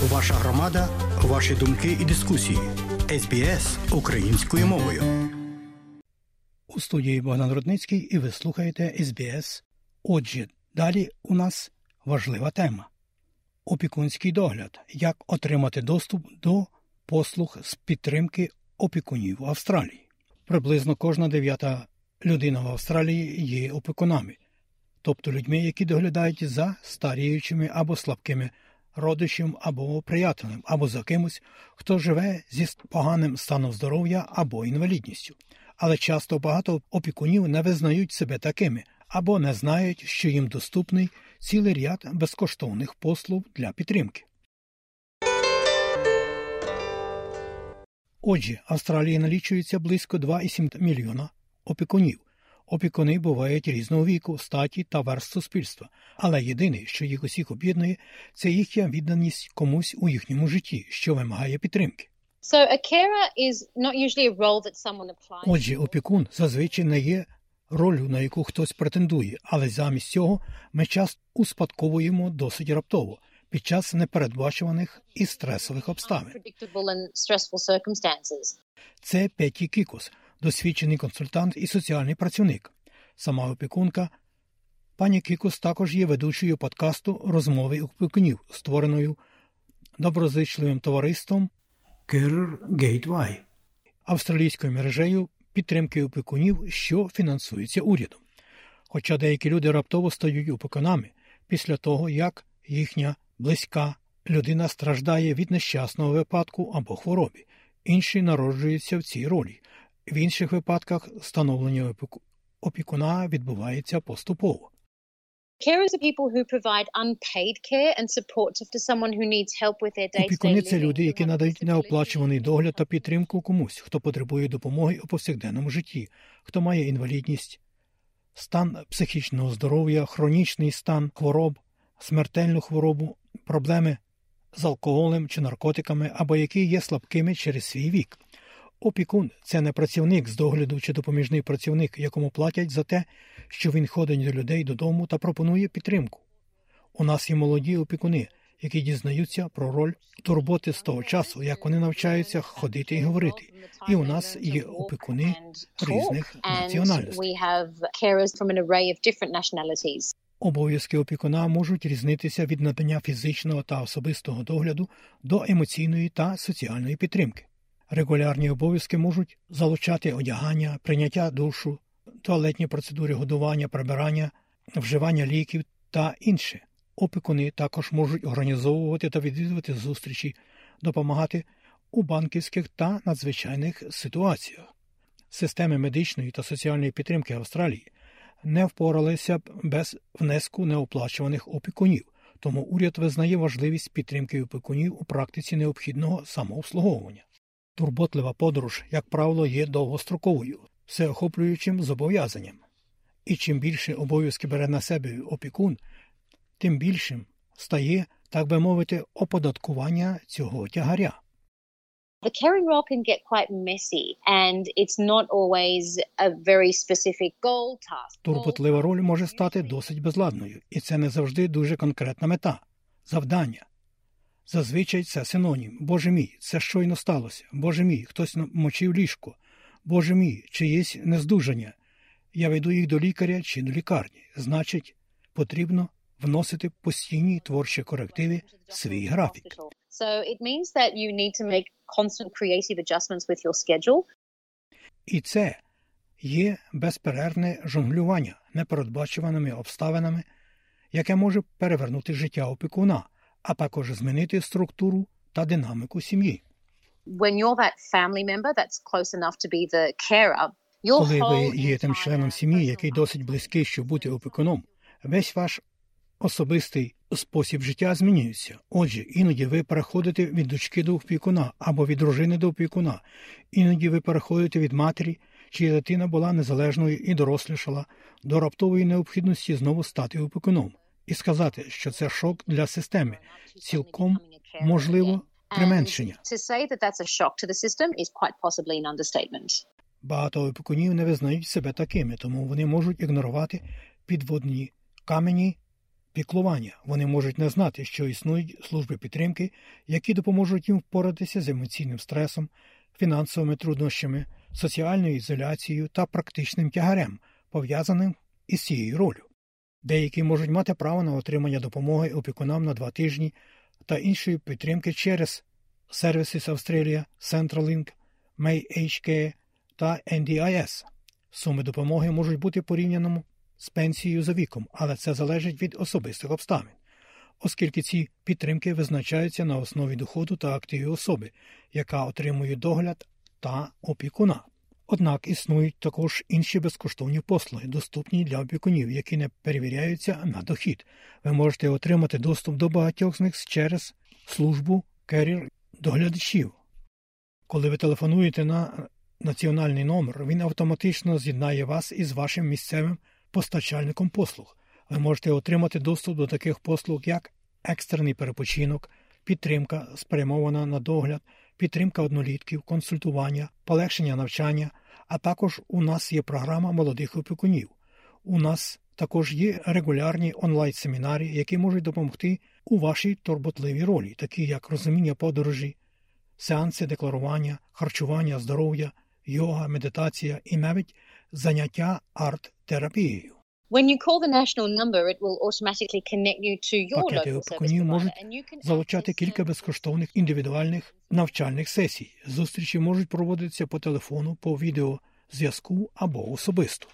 Ваша громада, ваші думки і дискусії. SBS українською мовою. У студії Богдан Рудницький і ви слухаєте SBS. Отже, далі у нас важлива тема. Опікунський догляд. Як отримати доступ до послуг з підтримки опікунів в Австралії. Приблизно кожна 9-та людина в Австралії є опікунами, тобто людьми, які доглядають за старіючими або слабкими родичем або приятелем, або за кимось, хто живе зі поганим станом здоров'я або інвалідністю. Але часто багато опікунів не визнають себе такими, або не знають, що їм доступний цілий ряд безкоштовних послуг для підтримки. Отже, Австралії налічується близько 2,7 мільйона опікунів. Опікуни бувають різного віку, статі та верств суспільства, але єдине, що їх усіх об'єднує, це їхня відданість комусь у їхньому житті, що вимагає підтримки. Отже, опікун зазвичай не є роллю, на яку хтось претендує, але замість цього ми часто успадковуємо досить раптово, під час непередбачуваних і стресових обставин. Це Петті Кікос, досвідчений консультант і соціальний працівник. Сама опікунка. Пані Кікос також є ведучою подкасту «Розмови опікунів», створеною доброзичливим товариством Care Gateway, австралійською мережею підтримки опікунів, що фінансується урядом. Хоча деякі люди раптово стають опікунами після того, як їхня близька людина страждає від нещасного випадку або хвороби. Інші народжуються в цій ролі. В інших випадках становлення опікуна відбувається поступово. Опікуни – це люди, які надають неоплачуваний догляд та підтримку комусь, хто потребує допомоги у повсякденному житті, хто має інвалідність, стан психічного здоров'я, хронічний стан хвороб, смертельну хворобу, проблеми з алкоголем чи наркотиками, або які є слабкими через свій вік. Опікун – це не працівник з догляду чи допоміжний працівник, якому платять за те, що він ходить до людей додому та пропонує підтримку. У нас є молоді опікуни, які дізнаються про роль турботи з того часу, як вони навчаються ходити і говорити. І у нас є опікуни різних національностей. Обов'язки опікуна можуть різнитися від надання фізичного та особистого догляду до емоційної та соціальної підтримки. Регулярні обов'язки можуть залучати одягання, прийняття душу, туалетні процедури годування, прибирання, вживання ліків та інше. Опікуни також можуть організовувати та відвідувати зустрічі, допомагати у банківських та надзвичайних ситуаціях. Системи медичної та соціальної підтримки Австралії не впоралися б без внеску неоплачуваних опікунів, тому уряд визнає важливість підтримки опікунів у практиці необхідного самообслуговування. Турботлива подорож, як правило, є довгостроковою, всеохоплюючим зобов'язанням. І чим більше обов'язки бере на себе опікун, тим більшим стає, так би мовити, оподаткування цього тягаря. The caring role can get quite messy, and it's not always a very specific goal task. Турботлива роль може стати досить безладною, і це не завжди дуже конкретна мета, завдання. Зазвичай це синонім. Боже мій, це щойно сталося. Боже мій, хтось мочив ліжко. Боже мій, чиєсь нездужання. Я веду їх до лікаря чи до лікарні. Значить, потрібно вносити постійні творчі корективи в свій графік. І це є безперервне жонглювання непередбачуваними обставинами, яке може перевернути життя опікуна, а також змінити структуру та динаміку сім'ї. Коли ви є тим членом сім'ї, який досить близький, щоб бути опікуном, весь ваш особистий спосіб життя змінюється. Отже, іноді ви переходите від дочки до опікуна або від дружини до опікуна. Іноді ви переходите від матері, чия дитина була незалежною і дорослішала, до раптової необхідності знову стати опікуном. І сказати, що це шок для системи, цілком можливо применшення. Багато опікунів не визнають себе такими, тому вони можуть ігнорувати підводні камені піклування. Вони можуть не знати, що існують служби підтримки, які допоможуть їм впоратися з емоційним стресом, фінансовими труднощами, соціальною ізоляцією та практичним тягарем, пов'язаним із цією роллю. Деякі можуть мати право на отримання допомоги опікунам на 2 тижні та іншої підтримки через Services Australia, Centrelink, My Aged Care та NDIS. Суми допомоги можуть бути порівняними з пенсією за віком, але це залежить від особистих обставин, оскільки ці підтримки визначаються на основі доходу та активів особи, яка отримує догляд та опікуна. Однак існують також інші безкоштовні послуги, доступні для опікунів, які не перевіряються на дохід. Ви можете отримати доступ до багатьох з них через службу Care доглядачів. Коли ви телефонуєте на національний номер, він автоматично з'єднає вас із вашим місцевим постачальником послуг. Ви можете отримати доступ до таких послуг, як екстрений перепочинок, підтримка, спрямована на догляд, підтримка однолітків, консультування, полегшення навчання, а також у нас є програма молодих опікунів. У нас також є регулярні онлайн-семінари, які можуть допомогти у вашій турботливій ролі, такі як розуміння подорожі, сеанси декларування, харчування, здоров'я, йога, медитація і навіть заняття арт-терапією. Пакети опікунів можуть залучати кілька безкоштовних індивідуальних навчальних сесій. Зустрічі можуть проводитися по телефону, по відеозв'язку або особисто.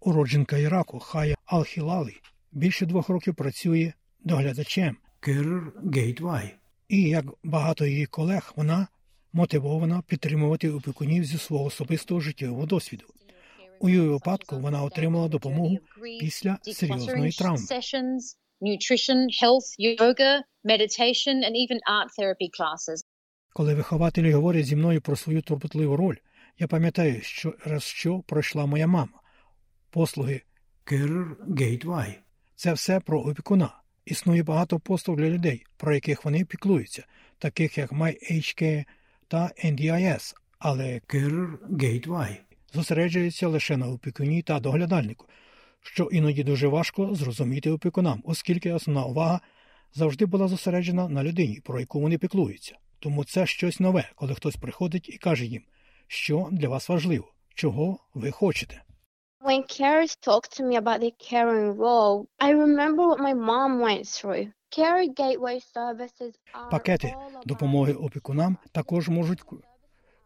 Уродженка Іраку Хайя Аль-Хілалі більше 2 років працює доглядачем Care Gateway. І, як багато її колег, вона мотивована підтримувати опікунів зі свого особистого життєвого досвіду. У її випадку вона отримала допомогу після серйозної травми. Коли вихователі говорять зі мною про свою турботливу роль, я пам'ятаю, що раз що пройшла моя мама. Послуги Care Gateway. Це все про опікуна. Існує багато послуг для людей, про яких вони піклуються, таких як My Aged Care та NDIS, але Care Gateway зосереджується лише на опікуні та доглядальнику, що іноді дуже важко зрозуміти опікунам, оскільки основна увага завжди була зосереджена на людині, про яку вони піклуються. Тому це щось нове, коли хтось приходить і каже їм, що для вас важливо, чого ви хочете. When carers talked to me about the caring role, I remember what my mom went through. Care Gateway services are пакети допомоги опікунам також можуть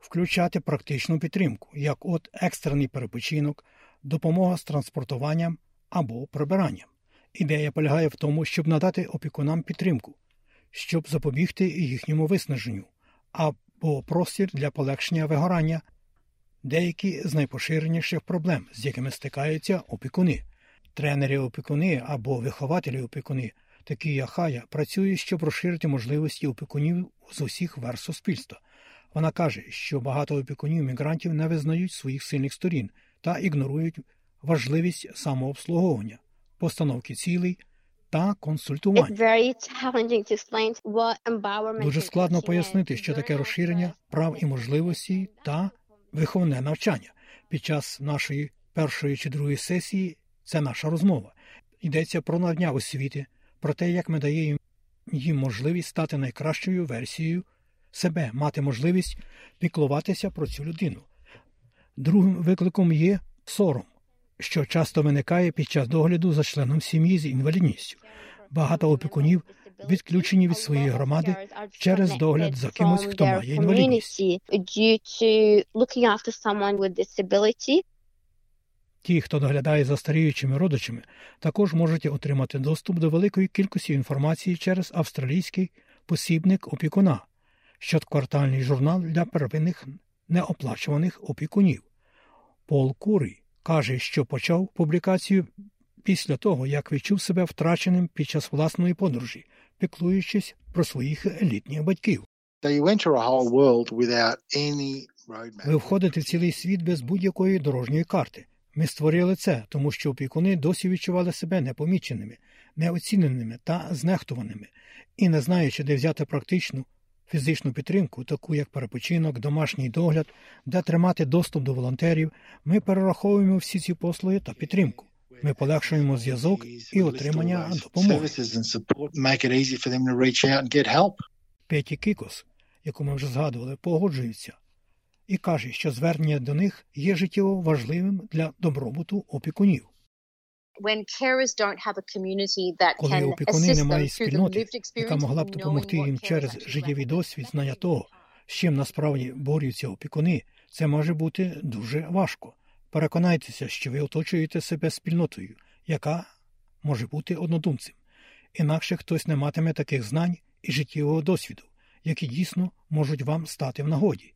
включати практичну підтримку, як от екстрений перепочинок, допомога з транспортуванням або прибиранням. Ідея полягає в тому, щоб надати опікунам підтримку, щоб запобігти їхньому виснаженню, або простір для полегшення вигорання. Деякі з найпоширеніших проблем, з якими стикаються опікуни. Тренери-опікуни або вихователі-опікуни, такі як Хайя, працюють, щоб розширити можливості опікунів з усіх верств суспільства. Вона каже, що багато опікунів-мігрантів не визнають своїх сильних сторін та ігнорують важливість самообслуговування, постановки цілей та консультування. Дуже складно пояснити, що таке розширення прав і можливості та виховне навчання. Під час нашої 1-ї чи 2-ї сесії це наша розмова. Йдеться про надання освіти, про те, як ми даємо їм можливість стати найкращою версією себе, мати можливість піклуватися про цю людину. Другим викликом є сором, що часто виникає під час догляду за членом сім'ї з інвалідністю. Багато опікунів відключені від своєї громади через догляд за кимось, хто має інвалідність. Ті, хто доглядає за старіючими родичами, також можуть отримати доступ до великої кількості інформації через австралійський посібник опікуна, щоквартальний журнал для первинних неоплачуваних опікунів. Пол Курі каже, що почав публікацію після того, як відчув себе втраченим під час власної подорожі, піклуючись про своїх літніх батьків. Ви входите в цілий світ без будь-якої дорожньої карти. Ми створили це, тому що опікуни досі відчували себе непоміченими, неоціненими та знехтуваними, і не знаючи, де взяти практичну фізичну підтримку, таку як перепочинок, домашній догляд, де тримати доступ до волонтерів, ми перераховуємо всі ці послуги та підтримку. Ми полегшуємо зв'язок і отримання допомоги. Петті Кікос, яку ми вже згадували, погоджується і каже, що звернення до них є життєво важливим для добробуту опікунів. Коли опікуни не мають спільноти, яка могла б допомогти їм через життєвий досвід, знання того, з чим насправді борються опікуни, це може бути дуже важко. Переконайтеся, що ви оточуєте себе спільнотою, яка може бути однодумцем. Інакше хтось не матиме таких знань і життєвого досвіду, які дійсно можуть вам стати в нагоді.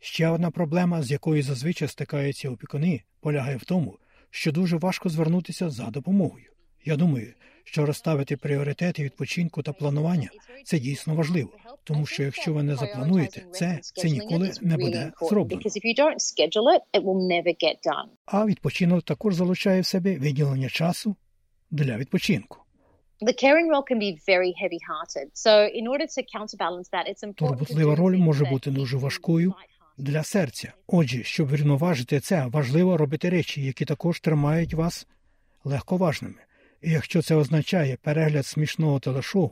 Ще одна проблема, з якою зазвичай стикаються опікуни, полягає в тому, що дуже важко звернутися за допомогою. Я думаю, що розставити пріоритети відпочинку та планування – це дійсно важливо, тому що якщо ви не заплануєте, це ніколи не буде зроблено. А відпочинок також залучає в себе виділення часу для відпочинку. Турботлива роль може бути дуже важкою для серця. Отже, щоб врівноважити це, важливо робити речі, які також тримають вас легковажними. І якщо це означає перегляд смішного телешоу,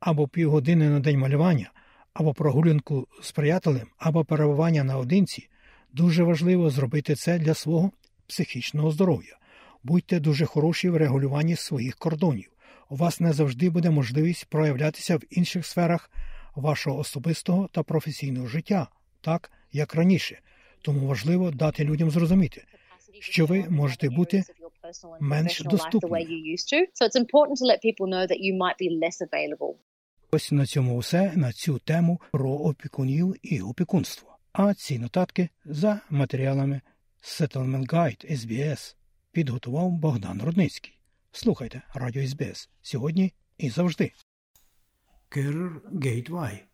або півгодини на день малювання, або прогулянку з приятелем, або перебування наодинці, дуже важливо зробити це для свого психічного здоров'я. Будьте дуже хороші в регулюванні своїх кордонів. У вас не завжди буде можливість проявлятися в інших сферах вашого особистого та професійного життя, так, як раніше. Тому важливо дати людям зрозуміти, що ви можете бути менш доступними. Ось на цьому все, на цю тему про опікунів і опікунство. А ці нотатки за матеріалами Settlement Guide SBS підготував Богдан Рудницький. Слухайте Радіо SBS сьогодні і завжди. Care Gateway.